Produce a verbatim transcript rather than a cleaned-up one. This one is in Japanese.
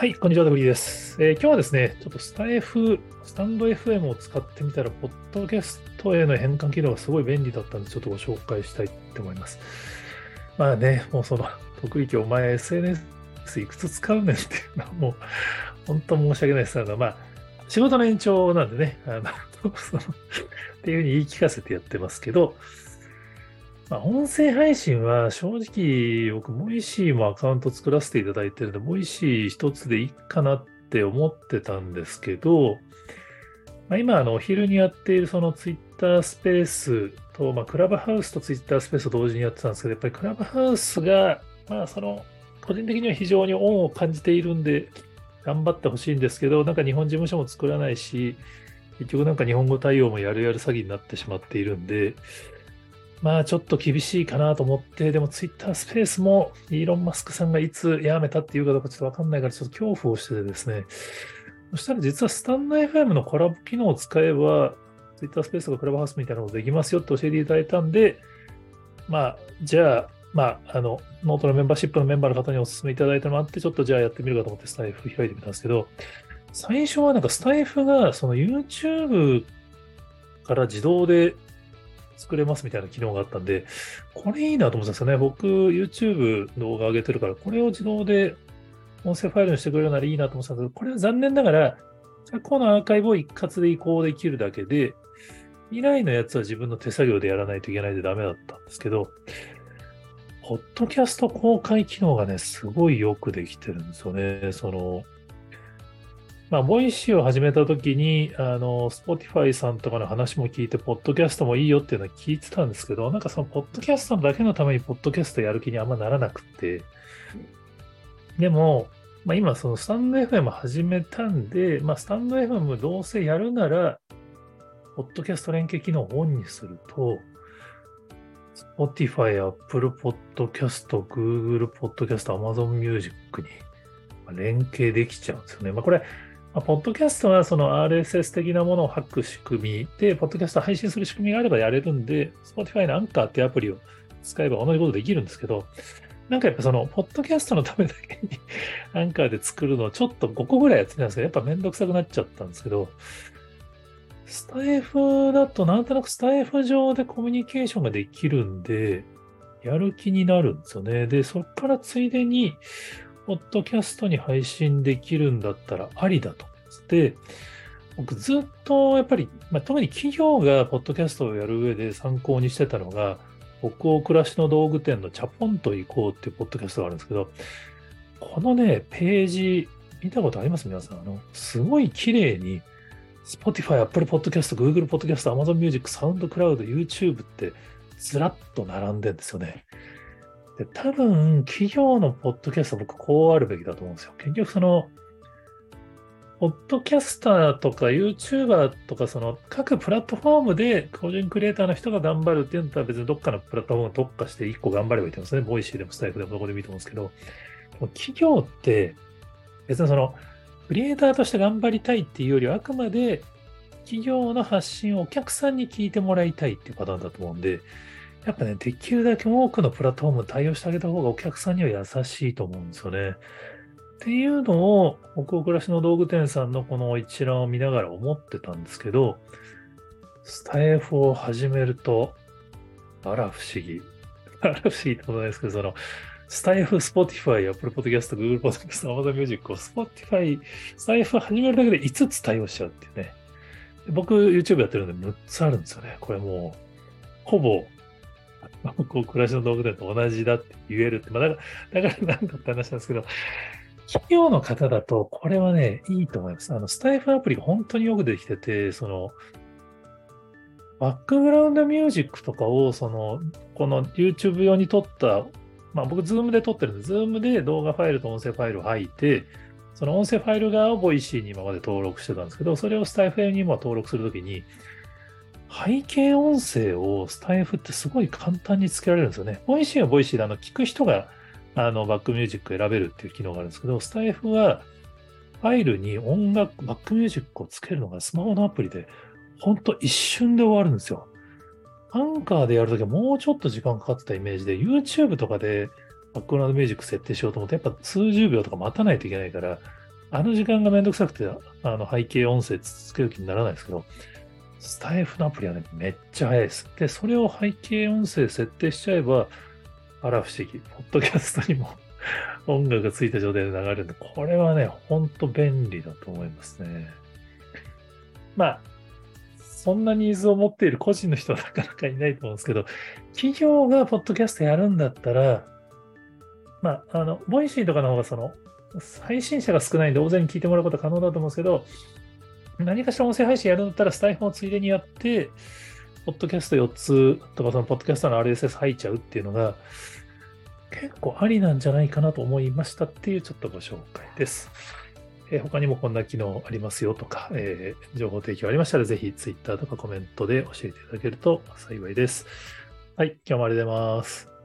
はい、こんにちは、ダブリーです、えー。今日はですね、ちょっとスタイフ、スタンド エフエム を使ってみたら、ポッドキャストへの変換機能がすごい便利だったんで、ちょっとご紹介したいと思います。まあね、もうその、徳力お前 エスエヌエス いくつ使うねんっていうのは、もう、本当申し訳ないですが、まあ、仕事の延長なんでね、あのそのっていうふうに言い聞かせてやってますけど、まあ、音声配信は正直僕ボイシーもアカウント作らせていただいてるのでボイシー一つでいいかなって思ってたんですけど、まあ、今あのお昼にやっているそのツイッタースペースと、まあ、クラブハウスとツイッタースペースを同時にやってたんですけど、やっぱりクラブハウスがまあその個人的には非常に恩を感じているんで頑張ってほしいんですけど、なんか日本事務所も作らないし結局なんか日本語対応もやるやる詐欺になってしまっているんで、まあちょっと厳しいかなと思って、でもツイッタースペースもイーロン・マスクさんがいつやめたっていうかどうかちょっとわかんないからちょっと恐怖をしててですね。そしたら実はスタンド エフエム のコラボ機能を使えばツイッタースペースとかクラブハウスみたいなのもできますよって教えていただいたんで、まあじゃあ、まああのノートのメンバーシップのメンバーの方にお勧めいただいたのもあってちょっとじゃあやってみるかと思ってスタイフ開いてみたんですけど、最初はなんかスタイフがその YouTube から自動で作れますみたいな機能があったんで、これいいなと思ったんですよね。僕 YouTube 動画上げてるからこれを自動で音声ファイルにしてくれるならいいなと思ったんですけど、これは残念ながら過去のアーカイブを一括で移行できるだけで未来のやつは自分の手作業でやらないといけないでダメだったんですけど、ポッドキャスト公開機能がねすごいよくできてるんですよね。そのまあ、ボイシーを始めたときに、あの、スポティファイさんとかの話も聞いて、ポッドキャストもいいよっていうのは聞いてたんですけど、なんかその、ポッドキャストだけのために、ポッドキャストやる気にあんまならなくて。でも、まあ、今、その、スタンド エフエム 始めたんで、まあ、スタンド エフエム どうせやるなら、ポッドキャスト連携機能をオンにすると、スポティファイ、アップルポッドキャスト、Google ポッドキャスト、Amazon ミュージックに連携できちゃうんですよね。まあ、これ、ポッドキャストはその アールエスエス 的なものをハック仕組みで、ポッドキャスト配信する仕組みがあればやれるんで、Spotify の Anchor ってアプリを使えば同じことできるんですけど、なんかやっぱその、ポッドキャストのためだけに Anchor で作るのをちょっとごこぐらいやってたんですけど、やっぱめんどくさくなっちゃったんですけど、スタイフだとなんとなくスタイフ上でコミュニケーションができるんで、やる気になるんですよね。で、そっからついでに、ポッドキャストに配信できるんだったらありだと思って、僕ずっとやっぱり、まあ、特に企業がポッドキャストをやる上で参考にしてたのが、北欧暮らしの道具店のチャポンと行こうっていうポッドキャストがあるんですけど、このね、ページ見たことあります皆さん。あの、すごい綺麗に Spotify、Apple Podcast、Google Podcast、Amazon Music、SoundCloud、YouTube ってずらっと並んでるんですよね。多分企業のポッドキャストは僕こうあるべきだと思うんですよ。結局そのポッドキャスターとか YouTuber とかその各プラットフォームで個人クリエイターの人が頑張るっていうのは別にどっかのプラットフォームに特化していっこ頑張ればいいと思うんですね。ボイシーでもスタイフでもどこでもいいと思うんですけど、企業って別にそのクリエイターとして頑張りたいっていうよりはあくまで企業の発信をお客さんに聞いてもらいたいっていうパターンだと思うんで、やっぱね、できるだけ多くのプラットフォームに対応してあげた方がお客さんには優しいと思うんですよね。っていうのを、北欧暮らしの道具店さんのこの一覧を見ながら思ってたんですけど、スタイフを始めると、あら不思議。あら不思議ってことないですけど、その、スタイフ、スポティファイ、Apple Podcast、Google Podcast、Amazon Music をスポティファイ、スタイフを始めるだけでいつつ対応しちゃうっていうね。僕、YouTube やってるんでむっつあるんですよね。これもう、ほぼ、こう暮らしの道具店と同じだって言えるって、まあ、だからだからなんだって話なんですけど、企業の方だとこれはねいいと思います。あのスタイフアプリが本当によくできてて、そのバックグラウンドミュージックとかをそのこの YouTube 用に撮った、まあ、僕 Zoom で撮ってるんで Zoom で動画ファイルと音声ファイルを吐いて、その音声ファイル側を Voicy に今まで登録してたんですけど、それをスタイフに今登録するときに背景音声をスタイフってすごい簡単につけられるんですよね。ボイシーはボイシーであの聞く人があのバックミュージックを選べるっていう機能があるんですけど、スタイフはファイルに音楽、バックミュージックをつけるのがスマホのアプリでほんと一瞬で終わるんですよ。アンカーでやるときはもうちょっと時間かかってたイメージで、 YouTube とかでバックグラウンドミュージック設定しようと思ってやっぱ数十秒とか待たないといけないから、あの時間がめんどくさくて、あの背景音声つける気にならないですけど、スタイフのアプリはね、めっちゃ早いです。で、それを背景音声設定しちゃえば、あら不思議、ポッドキャストにも音楽がついた状態で流れるんで、これはね、ほんと便利だと思いますね。まあ、そんなニーズを持っている個人の人はなかなかいないと思うんですけど、企業がポッドキャストやるんだったら、まあ、あの、ボイシーとかの方がその、配信者が少ないんで大勢に聞いてもらうことは可能だと思うんですけど、何かしら音声配信やるんだったらスタイフをついでにやって、ポッドキャストよっつとか、そのポッドキャストの アールエスエス 入っちゃうっていうのが結構ありなんじゃないかなと思いましたっていうちょっとご紹介です。えー、他にもこんな機能ありますよとか、えー、情報提供ありましたらぜひ Twitter とかコメントで教えていただけると幸いです。はい、今日もありがとうございます。